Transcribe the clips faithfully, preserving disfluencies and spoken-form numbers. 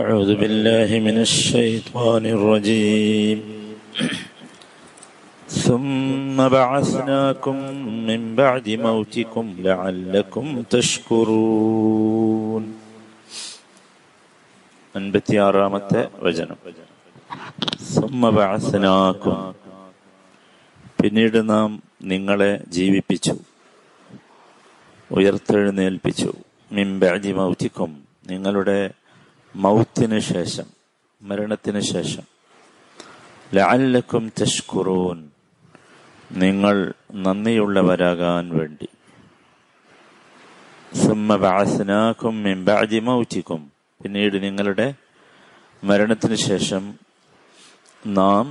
أعوذ بالله من الشيطان الرجيم ثم بعثناكم من بعد موتكم لعلكم تشكرون أنبتي آرامة وجنب ثم بعثناكم പിന്നീട് നാം നിങ്ങളെ ജീവിപ്പിച്ചു, ഉയർത്തെഴുന്നേൽപ്പിച്ചു. മിൻ ബഅദി മൗതിക്കും, നിങ്ങളുടെ മൗത്തിന് ശേഷം, മരണത്തിന് ശേഷം. ലഅല്ലക്കും തഷ്കുറൂൻ, നിങ്ങൾ നന്ദിയുള്ളവരാകാൻ വേണ്ടി. സുമ്മ ബഅസ്നാകും മിൻ ബഅദി മൗതിക്കും, പിന്നീട് നിങ്ങളുടെ മരണത്തിന് ശേഷം നാം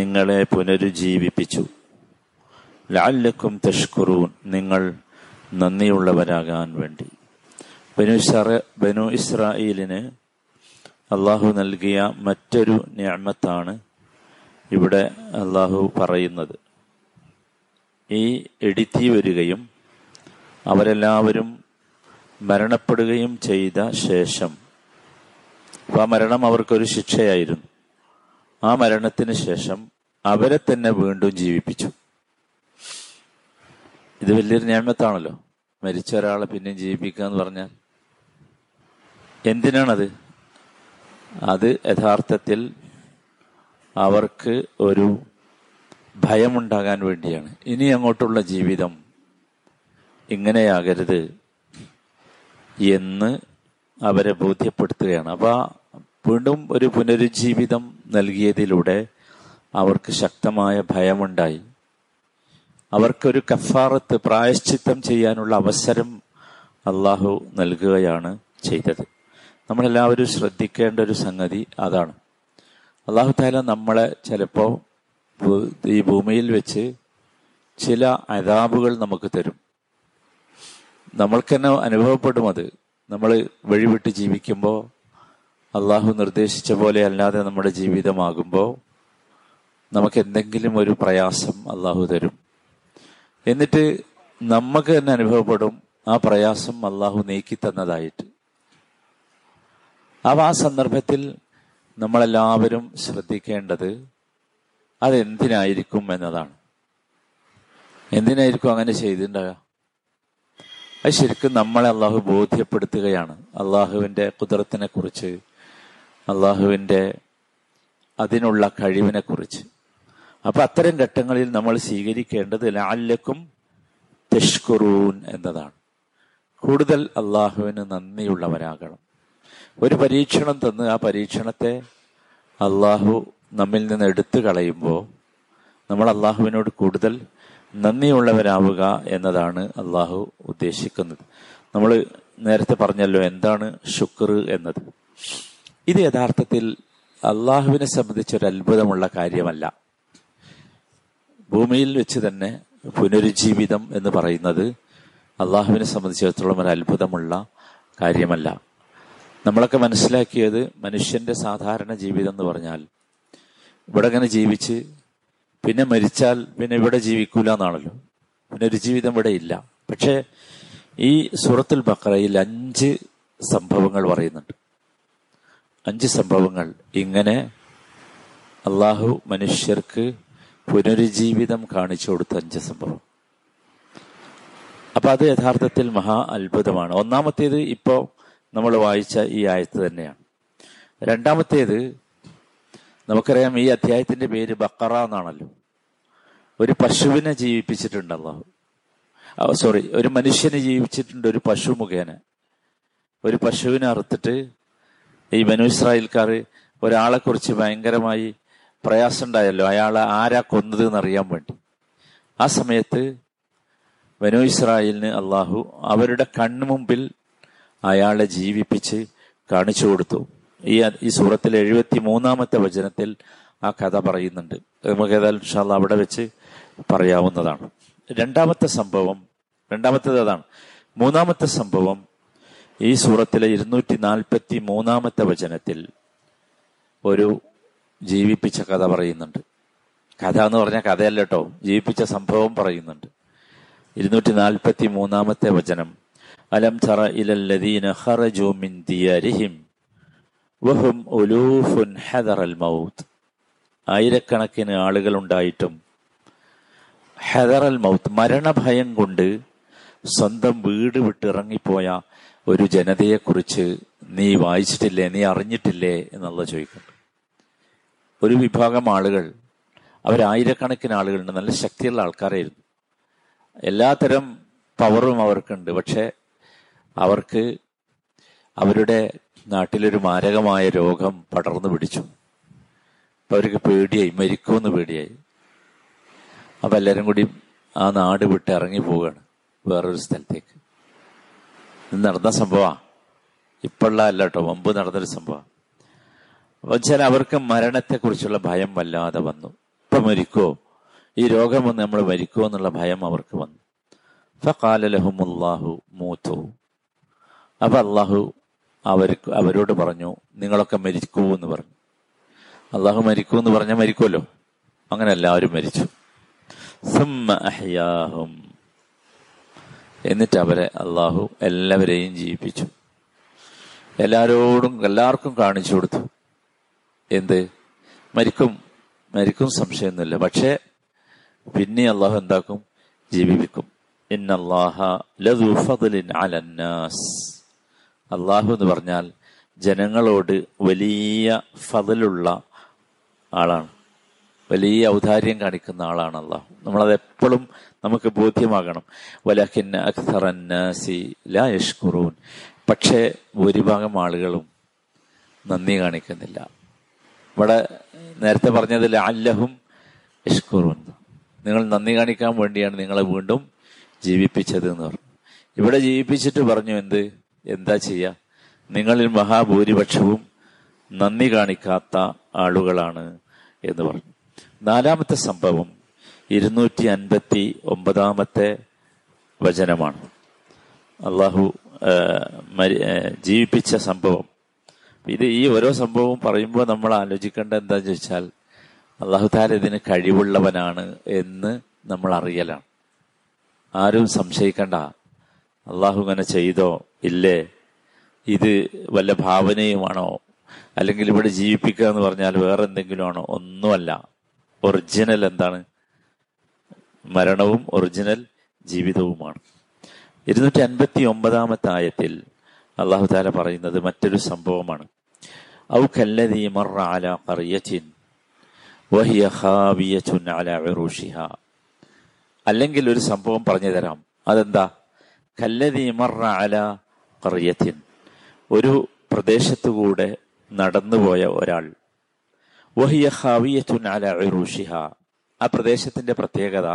നിങ്ങളെ പുനരുജ്ജീവിപ്പിച്ചു. ലഅല്ലക്കും തഷ്കുറൂൻ, നിങ്ങൾ നന്ദിയുള്ളവരാകാൻ വേണ്ടി. ബനു ബനു ഇസ്രായേലിന് അള്ളാഹു നൽകിയ മറ്റൊരു നിഅമത്താണ് ഇവിടെ അള്ളാഹു പറയുന്നത്. ഈ ഇടിത്തി വരികയും അവരെല്ലാവരും മരണപ്പെടുകയും ചെയ്ത ശേഷം, ആ മരണം അവർക്കൊരു ശിക്ഷയായിരുന്നു, ആ മരണത്തിന് ശേഷം അവരെ തന്നെ വീണ്ടും ജീവിപ്പിച്ചു. ഇത് വലിയൊരു നിഅമത്താണല്ലോ, മരിച്ച ഒരാളെ പിന്നെയും ജീവിപ്പിക്കുക എന്ന് പറഞ്ഞാൽ. എന്തിനാണത്? അത് യഥാർത്ഥത്തിൽ അവർക്ക് ഒരു ഭയമുണ്ടാകാൻ വേണ്ടിയാണ്. ഇനി അങ്ങോട്ടുള്ള ജീവിതം ഇങ്ങനെയാകരുത് എന്ന് അവരെ ബോധ്യപ്പെടുത്തുകയാണ്. അപ്പോൾ വീണ്ടും ഒരു പുനരുജ്ജീവിതം നൽകിയതിലൂടെ അവർക്ക് ശക്തമായ ഭയമുണ്ടായി. അവർക്കൊരു കഫാറത്ത്, പ്രായശ്ചിത്തം ചെയ്യാനുള്ള അവസരം അള്ളാഹു നൽകുകയാണ് ചെയ്തത്. നമ്മളെല്ലാവരും ശ്രദ്ധിക്കേണ്ട ഒരു സംഗതി അതാണ്. അള്ളാഹു തആല നമ്മളെ ചിലപ്പോൾ ഈ ഭൂമിയിൽ വെച്ച് ചില അദാബുകൾ നമുക്ക് തരും. നമ്മൾക്ക് തന്നെ അനുഭവപ്പെടും. അത് നമ്മൾ വഴിവിട്ട് ജീവിക്കുമ്പോൾ, അള്ളാഹു നിർദ്ദേശിച്ച പോലെ അല്ലാതെ നമ്മുടെ ജീവിതമാകുമ്പോൾ നമുക്ക് എന്തെങ്കിലും ഒരു പ്രയാസം അള്ളാഹു തരും. എന്നിട്ട് നമുക്ക് തന്നെ അനുഭവപ്പെടും ആ പ്രയാസം അള്ളാഹു നീക്കി തന്നതായിട്ട്. അപ്പം ആ സന്ദർഭത്തിൽ നമ്മളെല്ലാവരും ശ്രദ്ധിക്കേണ്ടത് അതെന്തിനായിരിക്കും എന്നതാണ്. എന്തിനായിരിക്കും അങ്ങനെ ചെയ്തിട്ടുണ്ടാകുക? അത് ശരിക്കും നമ്മളെ അള്ളാഹു ബോധ്യപ്പെടുത്തുകയാണ്. അള്ളാഹുവിൻ്റെ ഖുദ്റത്തിനെ കുറിച്ച്, അള്ളാഹുവിൻ്റെ അതിനുള്ള കഴിവിനെ കുറിച്ച്. അപ്പം അത്തരം ഘട്ടങ്ങളിൽ നമ്മൾ സ്വീകരിക്കേണ്ടത് ലഅല്ലക്കും തഷ്കുറൂൻ എന്നതാണ്. കൂടുതൽ അള്ളാഹുവിന് നന്ദിയുള്ളവരാകണം. ഒരു പരീക്ഷണം തന്ന് ആ പരീക്ഷണത്തെ അള്ളാഹു നമ്മിൽ നിന്ന് എടുത്തു കളയുമ്പോൾ നമ്മൾ അള്ളാഹുവിനോട് കൂടുതൽ നന്ദിയുള്ളവരാവുക എന്നതാണ് അള്ളാഹു ഉദ്ദേശിക്കുന്നത്. നമ്മൾ നേരത്തെ പറഞ്ഞല്ലോ എന്താണ് ശുക്ർ എന്നത്. ഇത് യഥാർത്ഥത്തിൽ അള്ളാഹുവിനെ സംബന്ധിച്ചൊരു അത്ഭുതമുള്ള കാര്യമല്ല. ഭൂമിയിൽ വെച്ച് തന്നെ പുനരുജ്ജീവിതം എന്ന് പറയുന്നത് അള്ളാഹുവിനെ സംബന്ധിച്ചിടത്തോളം ഒരു അത്ഭുതമുള്ള കാര്യമല്ല. നമ്മളൊക്കെ മനസ്സിലാക്കിയത് മനുഷ്യൻ്റെ സാധാരണ ജീവിതം എന്ന് പറഞ്ഞാൽ ഇവിടെ അങ്ങനെ ജീവിച്ച് പിന്നെ മരിച്ചാൽ പിന്നെ ഇവിടെ ജീവിക്കൂല എന്നാണല്ലോ. പുനരുജ്ജീവിതം ഇവിടെ ഇല്ല. പക്ഷേ ഈ സൂറത്തുൽ ബഖറയിൽ അഞ്ച് സംഭവങ്ങൾ പറയുന്നുണ്ട്. അഞ്ച് സംഭവങ്ങൾ ഇങ്ങനെ അള്ളാഹു മനുഷ്യർക്ക് പുനരുജ്ജീവിതം കാണിച്ചു കൊടുത്ത അഞ്ച് സംഭവം. അപ്പം അത് യഥാർത്ഥത്തിൽ മഹാ അത്ഭുതമാണ്. ഒന്നാമത്തേത് ഇപ്പോൾ നമ്മൾ വായിച്ച ഈ ആയത്ത് തന്നെയാണ്. രണ്ടാമത്തേത് നമുക്കറിയാം, ഈ അധ്യായത്തിൻ്റെ പേര് ബക്കറ എന്നാണല്ലോ. ഒരു പശുവിനെ ജീവിപ്പിച്ചിട്ടുണ്ട് അള്ളാഹു. സോറി, ഒരു മനുഷ്യനെ ജീവിപ്പിച്ചിട്ടുണ്ട് ഒരു പശു മുഖേന. ഒരു പശുവിനെ അറുത്തിട്ട് ഈ ബനു ഇസ്രായേൽക്കാർ ഒരാളെക്കുറിച്ച് ഭയങ്കരമായി പ്രയാസമുണ്ടായല്ലോ, അയാളെ ആരാ കൊന്നത് എന്നറിയാൻ വേണ്ടി. ആ സമയത്ത് ബനു ഇസ്രായേലിന് അള്ളാഹു അവരുടെ കൺമുമ്പിൽ അയാളെ ജീവിപ്പിച്ച് കാണിച്ചു കൊടുത്തു. ഈ ഈ സൂറത്തിൽ എഴുപത്തി മൂന്നാമത്തെ വചനത്തിൽ ആ കഥ പറയുന്നുണ്ട്. നമുക്ക് ഏതായാലും ഇൻഷാ അള്ളാ അവിടെ വെച്ച് പറയാവുന്നതാണ്. രണ്ടാമത്തെ സംഭവം, രണ്ടാമത്തേത് അതാണ്. മൂന്നാമത്തെ സംഭവം ഈ സൂറത്തിലെ ഇരുന്നൂറ്റി നാൽപ്പത്തി മൂന്നാമത്തെ വചനത്തിൽ ഒരു ജീവിപ്പിച്ച കഥ പറയുന്നുണ്ട്. കഥ എന്ന് പറഞ്ഞാൽ കഥയല്ല കേട്ടോ, ജീവിപ്പിച്ച സംഭവം പറയുന്നുണ്ട്. ഇരുന്നൂറ്റി നാൽപ്പത്തി മൂന്നാമത്തെ വചനം, അലം തറ ഇലല്ലദീന ഖറജൂ മിൻ ദിയാരിഹിം വഹും ഉലൂഫുൻ ഹദറൽ മൗത്ത്, ആയിരക്കണക്കിന് ആളുകൾ ഉണ്ടായിട്ടും ഹദറൽ മൗത്ത്, മരണഭയം കൊണ്ട് സ്വന്തം വീട് വിട്ടിറങ്ങിപ്പോയ ഒരു ജനതയെക്കുറിച്ച് നീ വായിച്ചിട്ടില്ലേ, നീ അറിഞ്ഞിട്ടില്ലേ എന്നുള്ളത് ചോദിക്കുന്നു. ഒരു വിഭാഗം ആളുകൾ, അവരായിരക്കണക്കിന് ആളുകളുണ്ട്, നല്ല ശക്തിയുള്ള ആൾക്കാരായിരുന്നു, എല്ലാത്തരം പവറും അവർക്കുണ്ട്. പക്ഷെ അവർക്ക് അവരുടെ നാട്ടിലൊരു മാരകമായ രോഗം പടർന്നു പിടിച്ചു. അപ്പം അവർക്ക് പേടിയായി, മരിക്കുമെന്ന് പേടിയായി. അപ്പം എല്ലാവരും കൂടി ആ നാട് വിട്ട് ഇറങ്ങി പോവുകയാണ് വേറൊരു സ്ഥലത്തേക്ക്. ഇത് നടന്ന സംഭവമാണ്, ഇപ്പോഴുള്ള അല്ല കേട്ടോ, മുമ്പ് നടന്നൊരു സംഭവമാണ്. അപ്പം ചില അവർക്ക് മരണത്തെക്കുറിച്ചുള്ള ഭയം വല്ലാതെ വന്നു. ഇപ്പം മരിക്കുമോ, ഈ രോഗം വന്ന് നമ്മൾ മരിക്കുമോ എന്നുള്ള ഭയം അവർക്ക് വന്നു. ഫഖാല ലഹുമുല്ലാഹു മൂത്തു, അപ്പം അള്ളാഹു അവർക്ക് അവരോട് പറഞ്ഞു, നിങ്ങളൊക്കെ മരിക്കൂ എന്ന് പറഞ്ഞു. അള്ളാഹു മരിക്കൂ എന്ന് പറഞ്ഞാൽ മരിക്കുമല്ലോ, അങ്ങനെ എല്ലാവരും മരിച്ചു. സുമ്മ അഹ്യാഹും, എന്നിട്ട് അവരെ അള്ളാഹു എല്ലാവരെയും ജീവിപ്പിച്ചു. എല്ലാവരോടും എല്ലാവർക്കും കാണിച്ചു കൊടുത്തു എന്ത് മരിക്കും, മരിക്കും സംശയമൊന്നുമില്ല. പക്ഷേ പിന്നെ അള്ളാഹു എന്താക്കും, ജീവിപ്പിക്കും. ഇന്നല്ലാഹ ലദു ഫദ്ലിൻ അലന്നാസ്, അള്ളാഹു എന്ന് പറഞ്ഞാൽ ജനങ്ങളോട് വലിയ ഫദലുള്ള ആളാണ്, വലിയ ഔദാര്യം കാണിക്കുന്ന ആളാണ് അള്ളാഹു. നമ്മളതെപ്പോഴും നമുക്ക് ബോധ്യമാകണം. വലകിന്ന അക്സറന്നാസി ലാ യഷ്കുറൂൻ, പക്ഷേ ഭൂരിഭാഗം ആളുകളും നന്ദി കാണിക്കുന്നില്ല. ഇവിടെ നേരത്തെ പറഞ്ഞത് ലഅല്ലഹും യഷ്കുറൂൻ, നിങ്ങൾ നന്ദി കാണിക്കാൻ വേണ്ടിയാണ് നിങ്ങളെ വീണ്ടും ജീവിപ്പിച്ചത് എന്ന് പറഞ്ഞു. ഇവിടെ ജീവിപ്പിച്ചിട്ട് പറഞ്ഞു എന്ത്, എന്താ ചെയ്യുക, നിങ്ങളിൽ മഹാഭൂരിപക്ഷവും നന്ദി കാണിക്കാത്ത ആളുകളാണ് എന്ന് പറഞ്ഞു. നാലാമത്തെ സംഭവം ഇരുന്നൂറ്റി അൻപത്തി ഒമ്പതാമത്തെ വചനമാണ്, അള്ളാഹു ജീവിപ്പിച്ച സംഭവം. ഇത് ഈ ഓരോ സംഭവവും പറയുമ്പോൾ നമ്മൾ ആലോചിക്കേണ്ട എന്താണെന്ന് ചോദിച്ചാൽ, അള്ളാഹു താല ഇതിന് കഴിവുള്ളവനാണ് എന്ന് നമ്മൾ അറിയലാണ്. ആരും സംശയിക്കണ്ട, അള്ളാഹു ഇങ്ങനെ ചെയ്തോ ഇല്ലേ, ഇത് വല്ല ഭാവനയുമാണോ, അല്ലെങ്കിൽ ഇവിടെ ജീവിപ്പിക്കുക എന്ന് പറഞ്ഞാൽ വേറെ എന്തെങ്കിലും ആണോ, ഒന്നുമല്ല. ഒറിജിനൽ എന്താണ്, മരണവും ഒറിജിനൽ ജീവിതവുമാണ്. ഇരുന്നൂറ്റി അൻപത്തി ഒമ്പതാമത്തെ ആയത്തിൽ അള്ളാഹു താല പറയുന്നത് മറ്റൊരു സംഭവമാണ്. ഔ കല്ലദീ മറ അലാ ഖറിയതിൻ വഹിയ ഖാവിയതുൻ അലാ ഉറൂഷിഹാ, അല്ലെങ്കിൽ ഒരു സംഭവം പറഞ്ഞു തരാം. അതെന്താ, കല്ലദീ മറ അലാ ഖറിയതിൻ, ഒരു പ്രദേശത്തുകൂടെ നടന്നുപോയ ഒരാൾ. വഹിയ ഖാവിയതുൻ അലാ ഉറൂഷിഹാ, ആ പ്രദേശത്തിന്റെ പ്രത്യേകത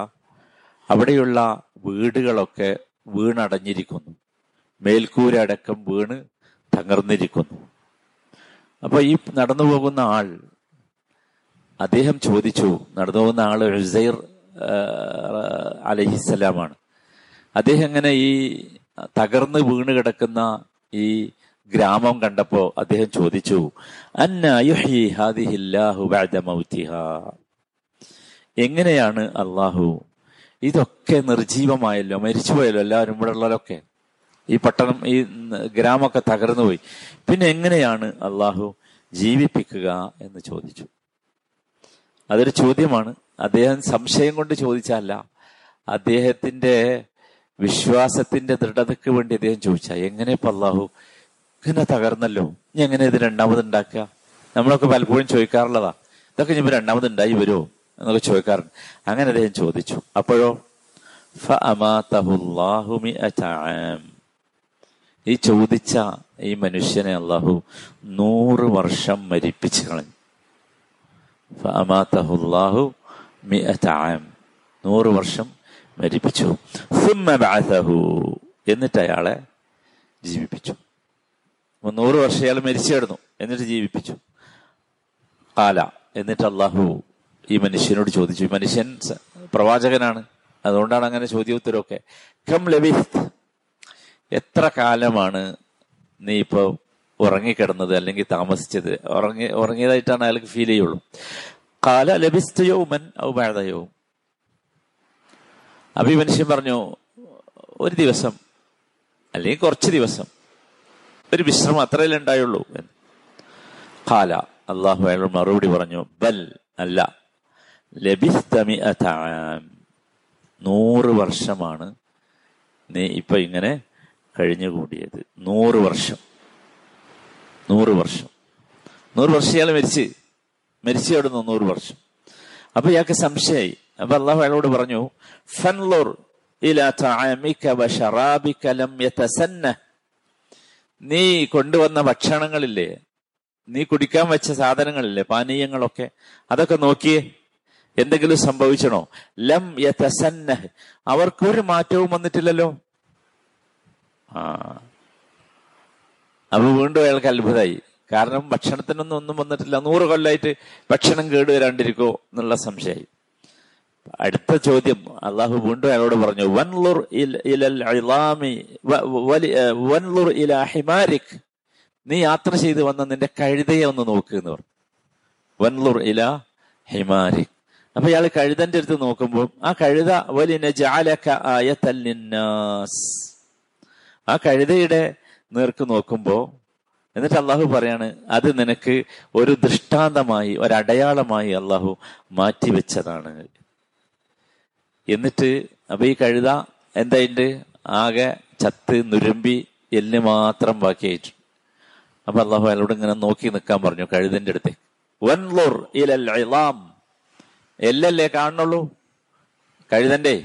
അവിടെയുള്ള വീടുകളൊക്കെ വീണടഞ്ഞിരിക്കുന്നു, മേൽക്കൂര അടക്കം വീണ് തകർന്നിരിക്കുന്നു. അപ്പൊ ഈ നടന്നു പോകുന്ന ആൾ, അദ്ദേഹം ചോദിച്ചു, നടന്നു പോകുന്ന ആൾ ഉസൈർ അലൈഹിസ്സലാമാണ്. അദ്ദേഹം ഇങ്ങനെ ഈ തകർന്ന് വീണ് കിടക്കുന്ന ഈ ഗ്രാമം കണ്ടപ്പോ അദ്ദേഹം ചോദിച്ചു, അന്നാ യുഹ്യി ഹാദിഹില്ലാഹു ബഅദ മൗതിഹാ, എങ്ങനെയാണ് അള്ളാഹു ഇതൊക്കെ നിർജീവമായല്ലോ, മരിച്ചുപോയല്ലോ എല്ലാവരും ഇവിടെ ഉള്ളവരൊക്കെ, ഈ പട്ടണം ഈ ഗ്രാമമൊക്കെ തകർന്നുപോയി, പിന്നെ എങ്ങനെയാണ് അള്ളാഹു ജീവിപ്പിക്കുക എന്ന് ചോദിച്ചു. അതൊരു ചോദ്യമാണ്, അദ്ദേഹം സംശയം കൊണ്ട് ചോദിച്ചല്ല, അദ്ദേഹത്തിന്റെ വിശ്വാസത്തിന്റെ ദൃഢതയ്ക്ക് വേണ്ടി അദ്ദേഹം ചോദിച്ചാൽ, എങ്ങനെ ഇപ്പം അള്ളാഹു ഇങ്ങനെ തകർന്നല്ലോ, ഇനി എങ്ങനെ ഇത് രണ്ടാമത് ഉണ്ടാക്കുക. നമ്മളൊക്കെ പലപ്പോഴും ചോദിക്കാറുള്ളതാ, ഇതൊക്കെ ഇനി രണ്ടാമത് ഉണ്ടായി വരുമോ എന്നൊക്കെ ചോദിക്കാറുണ്ട്. അങ്ങനെ അദ്ദേഹം ചോദിച്ചു. അപ്പോഴോ ഈ ചോദിച്ച ഈ മനുഷ്യനെ അള്ളാഹു നൂറ് വർഷം മരിപ്പിച്ചു കളഞ്ഞു. ഫഅമാതഹുല്ലാഹു മിഅത ആം, നൂറ് വർഷം മരിപ്പിച്ചു. സുമ്മ ബഅസഹു, എന്നിട്ട് അയാളെ ജീവിപ്പിച്ചു. നൂറ് വർഷം അയാൾ മരിച്ചായിരുന്നു, എന്നിട്ട് ജീവിപ്പിച്ചു. ഖാല, എന്നിട്ട് അള്ളാഹു ഈ മനുഷ്യനോട് ചോദിച്ചു. ഈ മനുഷ്യൻ പ്രവാചകനാണ്, അതുകൊണ്ടാണ് അങ്ങനെ ചോദ്യോത്തരമൊക്കെ. കം ലബിസ്ത, എത്ര കാലമാണ് നീ ഇപ്പോൾ ഉറങ്ങിക്കിടന്നത് അല്ലെങ്കിൽ താമസിച്ചത്, ഉറങ്ങി ഉറങ്ങിയതായിട്ടാണ് അയാൾക്ക് ഫീൽ ചെയ്യുള്ളൂ. ഖാല ലബിസ്ത യൗമൻ ഔ ബഅദ യൗം, അപ്പൊ ഈ മനുഷ്യൻ പറഞ്ഞു ഒരു ദിവസം അല്ലെങ്കിൽ കുറച്ച് ദിവസം, ഒരു വിശ്രമം അത്രയല്ലേ ഉണ്ടായുള്ളൂ. ഖാല, അള്ളാഹു അയാളോട് മറുപടി പറഞ്ഞു, ബൽ അല്ല, ലബിസ്ത മിഅത ആം, നൂറ് വർഷമാണ് നീ ഇപ്പൊ ഇങ്ങനെ കഴിഞ്ഞുകൂടിയത്. നൂറ് വർഷം നൂറ് വർഷം നൂറ് വർഷം ഇയാൾ മരിച്ച് മരിച്ചു കിടന്നു നൂറ് വർഷം. അപ്പൊ ഇയാൾക്ക് സംശയമായി. അപ്പൊ അള്ളാഹു അയാളോട് പറഞ്ഞു, ഫൻലുർ ഇലാ തഅമിക വശറാബിക ലം യതസന്ന, നീ കൊണ്ടുവന്ന ഭക്ഷണങ്ങളില്ലേ, നീ കുടിക്കാൻ വെച്ച സാധനങ്ങളില്ലേ, പാനീയങ്ങളൊക്കെ, അതൊക്കെ നോക്കിയേ, എന്തെങ്കിലും സംഭവിച്ചണോ? ലം യതസന്ന, അവർക്കൊരു മാറ്റവും വന്നിട്ടില്ലല്ലോ. ആ അപ്പൊ വീണ്ടും അയാൾക്ക് അത്ഭുതമായി. കാരണം ഭക്ഷണത്തിനൊന്നും ഒന്നും വന്നിട്ടില്ല, നൂറ് കൊല്ലമായിട്ട് ഭക്ഷണം കേടുവരാണ്ടിരിക്കോ എന്നുള്ള സംശയമായി. അടുത്ത ചോദ്യം അള്ളാഹു വീണ്ടും അയാളോട് പറഞ്ഞു, വൻലുർ ഇലൽ ഇളാമി വൻലുർ ഇലാ ഹിമാരിക്, നീ യാത്ര ചെയ്ത് വന്ന നിന്റെ കഴുതയെ ഒന്ന് നോക്ക് എന്ന് പറഞ്ഞു. വൻലുർ ഇലാ ഹിമാരിക്. അപ്പൊ ഇയാൾ കഴുതന്റെ അടുത്ത് നോക്കുമ്പോൾ ആ കഴുത വലിനജഅലക ആയതൻ ലിന്നാസ്, ആ കഴുതയുടെ നേർക്ക് നോക്കുമ്പോ, എന്നിട്ട് അള്ളാഹു പറയാണ്, അത് നിനക്ക് ഒരു ദൃഷ്ടാന്തമായി, ഒരടയാളമായി അള്ളാഹു മാറ്റിവെച്ചതാണ്. എന്നിട്ട് അപ്പൊ ഈ കഴുത എന്തായിട്ട് ആകെ ചത്ത് നുരുമ്പി എല്ല് മാത്രം ബാക്കിയായിട്ടു. അപ്പൊ അള്ളാഹു അയാളോട് ഇങ്ങനെ നോക്കി നിൽക്കാൻ പറഞ്ഞു കഴുതിന്റെ അടുത്ത്. വൻലുർ ഇലൽ ഇളാം, എല്ലല്ലേ കാണുള്ളൂ കഴുതന്റെ,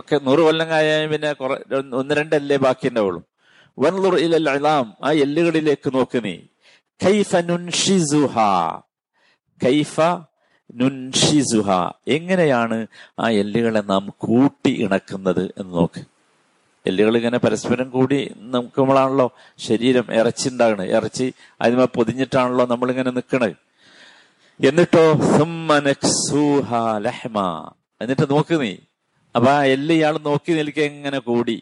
ഒക്കെ നൂറ് കൊല്ലം കഴിഞ്ഞാൽ പിന്നെ കുറെ ഒന്ന് രണ്ടല്ലേ ബാക്കി ഉണ്ടാവുള്ളൂ. വൻലുർ ഇലൽ ഇളാം, ആ എല്ലുകളിലേക്ക് നോക്ക് നീ. കൈഫ നുൻഷിസുഹ, കൈഫ നുൻഷിസുഹ, എങ്ങനെയാണ് ആ എല്ലുകളെ നാം കൂട്ടി ഇണക്കുന്നത് എന്ന് നോക്ക്. എല്ലുകൾ ഇങ്ങനെ പരസ്പരം കൂടി നോക്കുമ്പോഴാണല്ലോ ശരീരം ഇറച്ചി ഉണ്ടാകണേ, ഇറച്ചി അതിന്മേൽ പൊതിഞ്ഞിട്ടാണല്ലോ നമ്മളിങ്ങനെ നിൽക്കണേ. എന്നിട്ടോ സുമ്മ നക്സൂഹ ലഹ്മ, എന്നിട്ട് നോക്ക് നീ. അപ്പൊ ആ എല്ല് ഇയാൾ നോക്കി നിൽക്കുക എങ്ങനെ കൂടി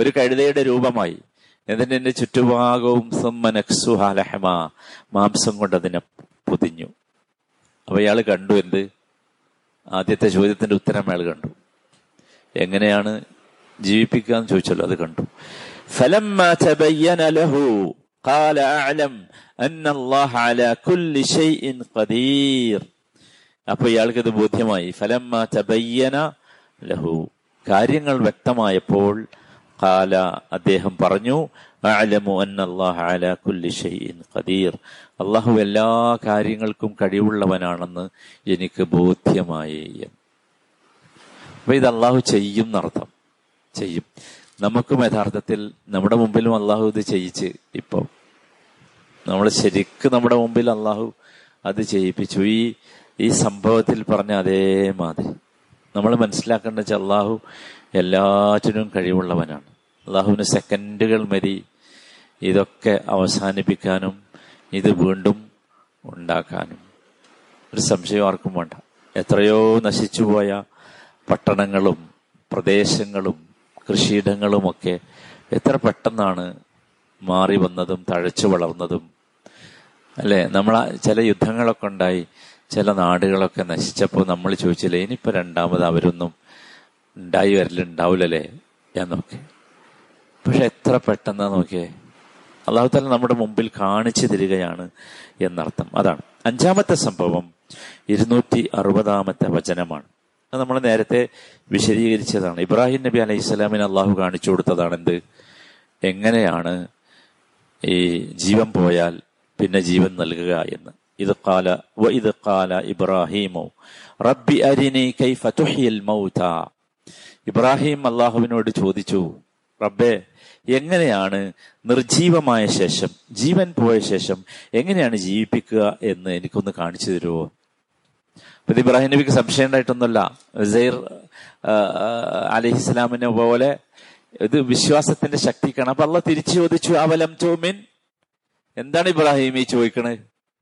ഒരു കഴുതയുടെ രൂപമായി. എന്നിട്ട് എന്റെ ചുറ്റുഭാഗവും സുമ്മ നക്സൂഹ ലഹ്മ, മാംസം കൊണ്ട് അതിനെ പൊതിഞ്ഞു. അപ്പൊ ഇയാൾ കണ്ടു എന്ത്? ആദ്യത്തെ ചോദ്യത്തിന്റെ ഉത്തരം അയാൾ കണ്ടു. എങ്ങനെയാണ് ജീവിപ്പിക്കുക എന്ന് ചോദിച്ചല്ലോ, അത് കണ്ടു. ഫലമ്മ തബയ്യന ലഹു ഖാല അഅലം അന്ന അല്ലാഹ അലാ കുല്ലി ശൈഇൻ ഖദീർ. അപ്പൊ ഇയാൾക്ക് ഇത് ബോധ്യമായി. ഫലമ്മ തബയ്യന ലഹു, കാര്യങ്ങൾ വ്യക്തമായപ്പോൾ ഖാല, അദ്ദേഹം പറഞ്ഞു, അഅലമു അന്ന അല്ലാഹ അലാ കുല്ലി ശൈഇൻ ഖദീർ, അള്ളാഹു എല്ലാ കാര്യങ്ങൾക്കും കഴിവുള്ളവനാണെന്ന് എനിക്ക് ബോധ്യമായി. അപ്പൊ ഇത് അള്ളാഹു ചെയ്യും എന്നർത്ഥം. ചെയ്യും. നമുക്കും യഥാർത്ഥത്തിൽ നമ്മുടെ മുമ്പിലും അള്ളാഹു ഇത് ചെയ്യിച്ച്. ഇപ്പം നമ്മൾ ശരിക്കും നമ്മുടെ മുമ്പിൽ അള്ളാഹു അത് ചെയ്യിപ്പിച്ചു. ഈ ഈ സംഭവത്തിൽ പറഞ്ഞ അതേമാതിരി നമ്മൾ മനസ്സിലാക്കേണ്ട വെച്ചാൽ അള്ളാഹു എല്ലാറ്റിനും കഴിവുള്ളവനാണ്. അള്ളാഹുവിന് സെക്കൻഡുകൾ മതി ഇതൊക്കെ അവസാനിപ്പിക്കാനും ഇത് വീണ്ടും ഉണ്ടാക്കാനും. ഒരു സംശയം ആർക്കും വേണ്ട. എത്രയോ നശിച്ചുപോയ പട്ടണങ്ങളും പ്രദേശങ്ങളും കൃഷിയിടങ്ങളുമൊക്കെ എത്ര പെട്ടെന്നാണ് മാറി വന്നതും തഴച്ചു വളർന്നതും അല്ലേ. നമ്മൾ ചില യുദ്ധങ്ങളൊക്കെ ഉണ്ടായി ചില നാടുകളൊക്കെ നശിച്ചപ്പോൾ നമ്മൾ ചോദിച്ചില്ലേ, ഇനിയിപ്പോൾ രണ്ടാമത് അവരൊന്നും ഉണ്ടായി വരലുണ്ടാവില്ലല്ലേ എന്നൊക്കെ. പക്ഷെ എത്ര പെട്ടെന്നാ നോക്കിയേ. അള്ളാഹു തആല നമ്മുടെ മുമ്പിൽ കാണിച്ചു തരികയാണ് എന്നർത്ഥം. അതാണ് അഞ്ചാമത്തെ സംഭവം. ഇരുന്നൂറ്റി അറുപതാമത്തെ വചനമാണ്. അത് നമ്മൾ നേരത്തെ വിശദീകരിച്ചതാണ്. ഇബ്രാഹിം നബി അലൈഹി സ്വലാമിന് അള്ളാഹു കാണിച്ചു കൊടുത്തതാണ് എന്ത്? എങ്ങനെയാണ് ഈ ജീവൻ പോയാൽ പിന്നെ ജീവൻ നൽകുക എന്ന്. ഇത് ഖാല വ ഇത് ഖാല ഇബ്രാഹിമു റബ്ബി അരിനി കൈഫ തുഹ്യിൽ മൗത. ഇബ്രാഹിം അള്ളാഹുവിനോട് ചോദിച്ചു, റബ്ബേ, എങ്ങനെയാണ് നിർജീവമായ ശേഷം, ജീവൻ പോയ ശേഷം എങ്ങനെയാണ് ജീവിപ്പിക്കുക എന്ന് എനിക്കൊന്ന് കാണിച്ചു തരുമോ? ഇത് ഇബ്രാഹിം നബിക്ക് സംശയം ഉണ്ടായിട്ടൊന്നുമല്ല. ഉസൈർ അലൈഹിസ്സലാമിനെ പോലെ ഇത് വിശ്വാസത്തിന്റെ ശക്തിക്കാണ്. അപ്പൊ അള്ളാഹു തിരിച്ചു ചോദിച്ചു, അവലം തോമിൻ, എന്താണ് ഇബ്രാഹിം ഈ ചോദിക്കണേ,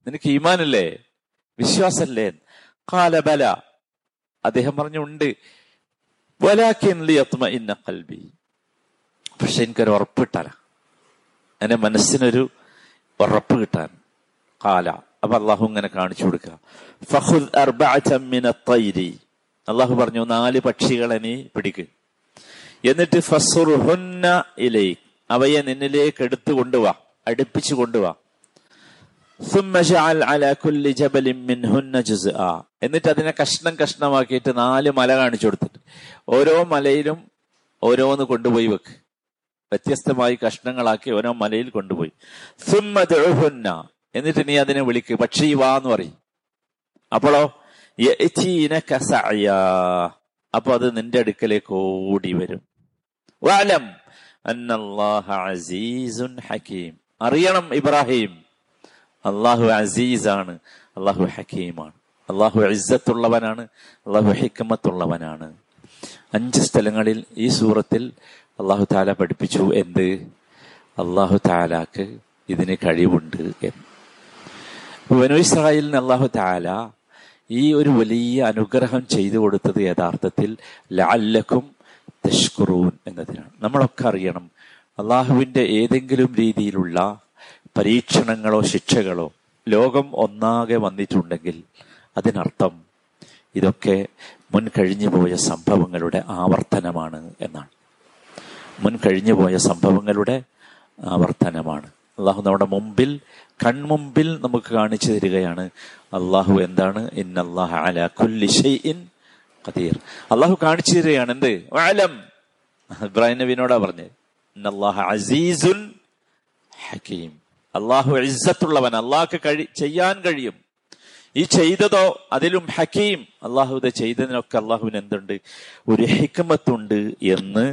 നിനക്ക് ഈമാനല്ലേ, വിശ്വാസല്ലേ? ഖാല ബല, അദ്ദേഹം പറഞ്ഞുണ്ട്. വലാകിൻ ലിയത്മഇന്ന ഖൽബി, പക്ഷെ എനിക്കൊരു ഉറപ്പ് കിട്ടാനാ, എൻ്റെ മനസ്സിനൊരു ഉറപ്പ് കിട്ടാൻ. ഖാല, അപ്പൊ അള്ളാഹു ഇങ്ങനെ കാണിച്ചു കൊടുക്കുക. ഫഖുദ് അർബഅത മിന ത്വൈരി, അള്ളാഹു പറഞ്ഞു നാല് പക്ഷികളെ നീ പിടിക്ക്, എന്നിട്ട് ഫസ്റുഹുന്ന ഇലൈക്, അവയെ നിന്നിലേക്ക് എടുത്തു കൊണ്ടുവാ, അടുപ്പിച്ചു കൊണ്ടുവാ. എന്നിട്ട് അതിനെ കഷ്ണം കഷ്ണമാക്കിയിട്ട് നാല് മല കാണിച്ചു കൊടുത്തിട്ട് ഓരോ മലയിലും ഓരോന്ന് കൊണ്ടുപോയി വെക്ക്. വ്യത്യസ്തമായി കഷ്ണങ്ങളാക്കി ഓരോ മലയിൽ കൊണ്ടുപോയി. സുമ്മതുഹുന്ന, എന്നിട്ട് നീ അതിനെ വിളിക്ക്, പക്ഷി വാ എന്ന് പറയും. അപ്പോളോ അപ്പൊ അത് നിന്റെ അടുക്കലേക്ക് ഓടി വരും. വഅലം അന്നല്ലാഹ അസീസുൻ ഹകീം, അറിയണം ഇബ്രാഹിം, അള്ളാഹു അസീസാണ്, അള്ളാഹു ഹക്കീമാണ്, അള്ളാഹു ഇസ്സത്തുള്ളവനാണ്, അള്ളാഹു ഹിക്മത്തുള്ളവനാണ്. അഞ്ച് സ്ഥലങ്ങളിൽ ഈ സൂറത്തിൽ അള്ളാഹു താല പഠിപ്പിച്ചു എന്ത്? അള്ളാഹു താലാക്ക് ഇതിന് കഴിവുണ്ട് എന്ന്. ബനൂ ഇസ്രായേലിന് അള്ളാഹു താല ഈ ഒരു വലിയ അനുഗ്രഹം ചെയ്തു കൊടുത്തത് യഥാർത്ഥത്തിൽ ലഅല്ലക്കും തഷ്കുറൂൻ എന്നതിനാണ്. നമ്മളൊക്കെ അറിയണം അള്ളാഹുവിൻ്റെ ഏതെങ്കിലും രീതിയിലുള്ള പരീക്ഷണങ്ങളോ ശിക്ഷകളോ ലോകം ഒന്നാകെ വന്നിട്ടുണ്ടെങ്കിൽ അതിനർത്ഥം ഇതൊക്കെ മുൻ കഴിഞ്ഞു പോയ സംഭവങ്ങളുടെ ആവർത്തനമാണ് എന്നാണ്. മുൻ കഴിഞ്ഞു പോയ സംഭവങ്ങളുടെ ആവർത്തനമാണ്. അള്ളാഹു നമ്മുടെ മുമ്പിൽ കൺമുമ്പിൽ നമുക്ക് കാണിച്ചു തരികയാണ് അള്ളാഹു എന്താണ്. ഇന്നല്ലാഹ അലാ കുല്ലി ഷൈഇൻ ഖദീർ. അള്ളാഹു കാണിച്ചു തരികയാണ് എന്ത്? വഅലം, ഇബ്രാഹിം നബിയോടാ പറഞ്ഞത്. ഇന്നല്ലാഹ അസീസുൻ ഹകീം, അള്ളാഹു ഇസ്സത്തുള്ളവൻ, അള്ളാഹ്ക്ക് കഴി ചെയ്യാൻ കഴിയും. ഈ ചെയ്തതോ അതിലും ഹക്കീം, അള്ളാഹു ഇത് ചെയ്തതിനൊക്കെ അള്ളാഹുവിന് എന്തുണ്ട്? ഒരു ഹിക്മത്തുണ്ട് എന്ന്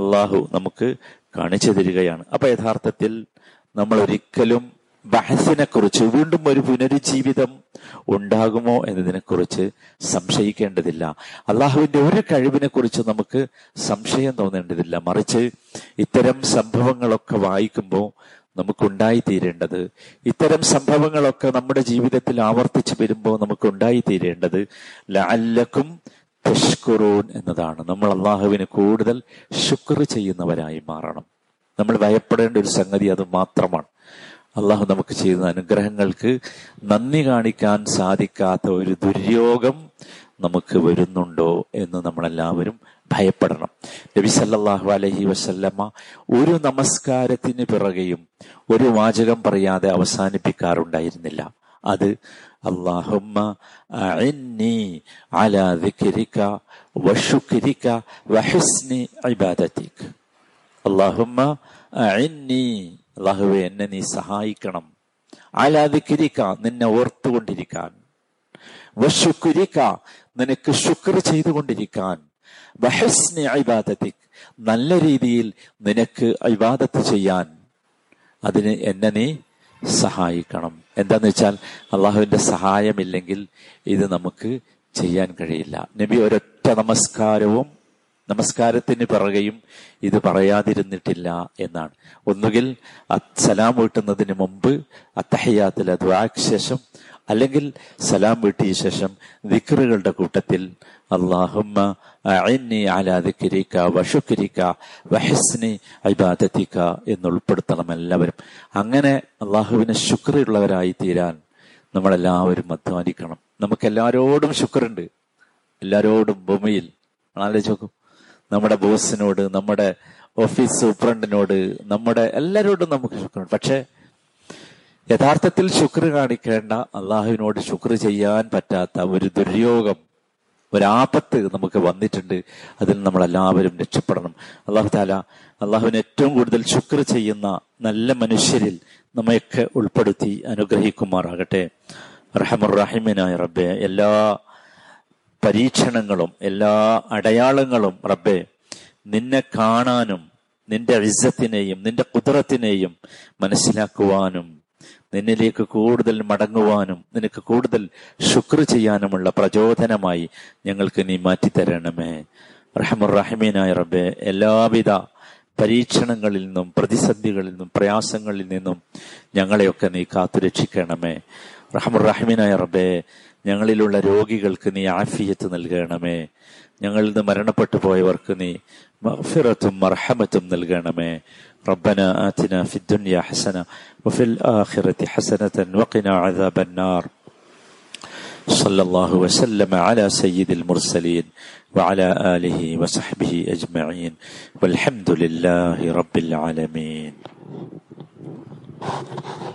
അള്ളാഹു നമുക്ക് കാണിച്ചു തരികയാണ്. അപ്പൊ യഥാർത്ഥത്തിൽ നമ്മൾ ഒരിക്കലും ബഹസിനെ കുറിച്ച്, വീണ്ടും ഒരു പുനരുജ്ജീവിതം ഉണ്ടാകുമോ എന്നതിനെ കുറിച്ച് സംശയിക്കേണ്ടതില്ല. അള്ളാഹുവിന്റെ ഒരു കഴിവിനെ കുറിച്ച് നമുക്ക് സംശയം തോന്നേണ്ടതില്ല. മറിച്ച് ഇത്തരം സംഭവങ്ങളൊക്കെ വായിക്കുമ്പോൾ നമുക്കുണ്ടായിത്തീരേണ്ടത്, ഇത്തരം സംഭവങ്ങളൊക്കെ നമ്മുടെ ജീവിതത്തിൽ ആവർത്തിച്ച് വരുമ്പോൾ നമുക്കുണ്ടായിത്തീരേണ്ടത് ലഅല്ലക്കും തഷ്കുറൂൻ എന്നതാണ്. നമ്മൾ അള്ളാഹുവിന് കൂടുതൽ ശുക്ർ ചെയ്യുന്നവരായി മാറണം. നമ്മൾ ഭയപ്പെടേണ്ട ഒരു സംഗതി അത് മാത്രമാണ്. അള്ളാഹു നമുക്ക് ചെയ്യുന്ന അനുഗ്രഹങ്ങൾക്ക് നന്ദി കാണിക്കാൻ സാധിക്കാത്ത ഒരു ദുര്യോഗം നമുക്ക് വരുന്നുണ്ടോ എന്ന് നമ്മളെല്ലാവരും ഭയപ്പെടണം. നബി സല്ലല്ലാഹു അലൈഹി വസല്ലമ ഒരു നമസ്കാരത്തിന് പിറകെയും ഒരു വാചകം പറയാതെ അവസാനിപ്പിക്കാറുണ്ടായിരുന്നില്ല. അത് അല്ലാഹുമ്മ അഇന്നി അലാ ദിക്രിക വശുക്രിക വഹുസ്നി ഇബാദതിക. അല്ലാഹുമ്മ അഇന്നി, അല്ലാഹുവേ എന്നെ നീ സഹായിക്കണം, അലാ ദിക്രിക, നിന്നെ ഓർത്തുകൊണ്ടിരിക്കാൻ, വശുക്രിക, നിനക്ക് ശുക്ർ ചെയ്തുകൊണ്ടിരിക്കാൻ, വഹസ്നി ഇബാദതിക്, നല്ല രീതിയിൽ നിനക്ക് ഇബാദത്ത് ചെയ്യാൻ, അതിന് എന്നെ നീ സഹായിക്കണം. എന്താന്ന് വെച്ചാൽ അള്ളാഹുവിന്റെ സഹായമില്ലെങ്കിൽ ഇത് നമുക്ക് ചെയ്യാൻ കഴിയില്ല. നബി ഒരൊറ്റ നമസ്കാരവും നമസ്കാരത്തിന് പിറകെയും ഇത് പറയാതിരുന്നിട്ടില്ല എന്നാണ്. ഒന്നുകിൽ സലാം വീട്ടുന്നതിന് മുമ്പ് അത്തഹിയാത്തിൽ ദുആക്ക് ശേഷം, അല്ലെങ്കിൽ സലാം വീട്ടിയ ശേഷം ദിക്റുകളുടെ കൂട്ടത്തിൽ അല്ലാഹുമ്മ അഇന്നി അലാ ദിക്രിക വശുക്രിക വഹസ്നി ഇബാദതിക എന്നുൾപ്പെടുത്തണം എല്ലാവരും. അങ്ങനെ അള്ളാഹുവിന് ശുക്റുള്ളവരായി തീരാൻ നമ്മളെല്ലാവരും അധ്വാനിക്കണം. നമുക്കെല്ലാവരോടും ശുക്റുണ്ട്, എല്ലാവരോടും ഭൂമിയിൽ. ആലോചിച്ച് നോക്കും, നമ്മുടെ ബോസിനോട്, നമ്മുടെ ഓഫീസ് സൂപ്രണ്ടിനോട്, നമ്മുടെ എല്ലാവരോടും നമുക്ക് ശുക്റുണ്ട്. പക്ഷേ യഥാർത്ഥത്തിൽ ശുക്ർ കാണിക്കേണ്ട, അള്ളാഹുവിനോട് ശുക്ർ ചെയ്യാൻ പറ്റാത്ത ഒരു ദുര്യോഗം, ഒരാപത്ത് നമുക്ക് വന്നിട്ടുണ്ട്. അതിൽ നമ്മളെല്ലാവരും രക്ഷപ്പെടണം. അള്ളാഹു താല അള്ളാഹുവിന് ഏറ്റവും കൂടുതൽ ശുക്ർ ചെയ്യുന്ന നല്ല മനുഷ്യരിൽ നമ്മയൊക്കെ ഉൾപ്പെടുത്തി അനുഗ്രഹിക്കുമാറാകട്ടെ. റഹമുറഹിമനായ റബ്ബെ, എല്ലാ പരീക്ഷണങ്ങളും എല്ലാ അടയാളങ്ങളും റബ്ബെ നിന്നെ കാണാനും നിന്റെ ഇസ്സത്തിനെയും നിന്റെ ഖുദ്റത്തിനെയും മനസ്സിലാക്കുവാനും നിന്നിലേക്ക് കൂടുതൽ മടങ്ങുവാനും നിനക്ക് കൂടുതൽ ശുക്ർ ചെയ്യാനുമുള്ള പ്രചോദനമായി ഞങ്ങൾക്ക് നീ മാറ്റിത്തരണമേ. റഹമുറഹിമീനായ റബ്ബെ, എല്ലാവിധ പരീക്ഷണങ്ങളിൽ നിന്നും പ്രതിസന്ധികളിൽ നിന്നും പ്രയാസങ്ങളിൽ നിന്നും ഞങ്ങളെയൊക്കെ നീ കാത്തുരക്ഷിക്കണമേ. റഹമുറഹിമീനായ റബ്ബെ, ഞങ്ങളിലുള്ള രോഗികൾക്ക് നീ ആഫിയത്ത് നൽകണമേ. ഞങ്ങളിൽ നിന്ന് മരണപ്പെട്ടു പോയവർക്ക് നീ മഗ്ഫിറത്തും മർഹമത്തും നൽകണമേ. ربنا آتنا في الدنيا حسنة وفي الآخرة حسنة وقنا عذاب النار. صلى الله وسلم على سيد المرسلين وعلى آله وصحبه أجمعين والحمد لله رب العالمين.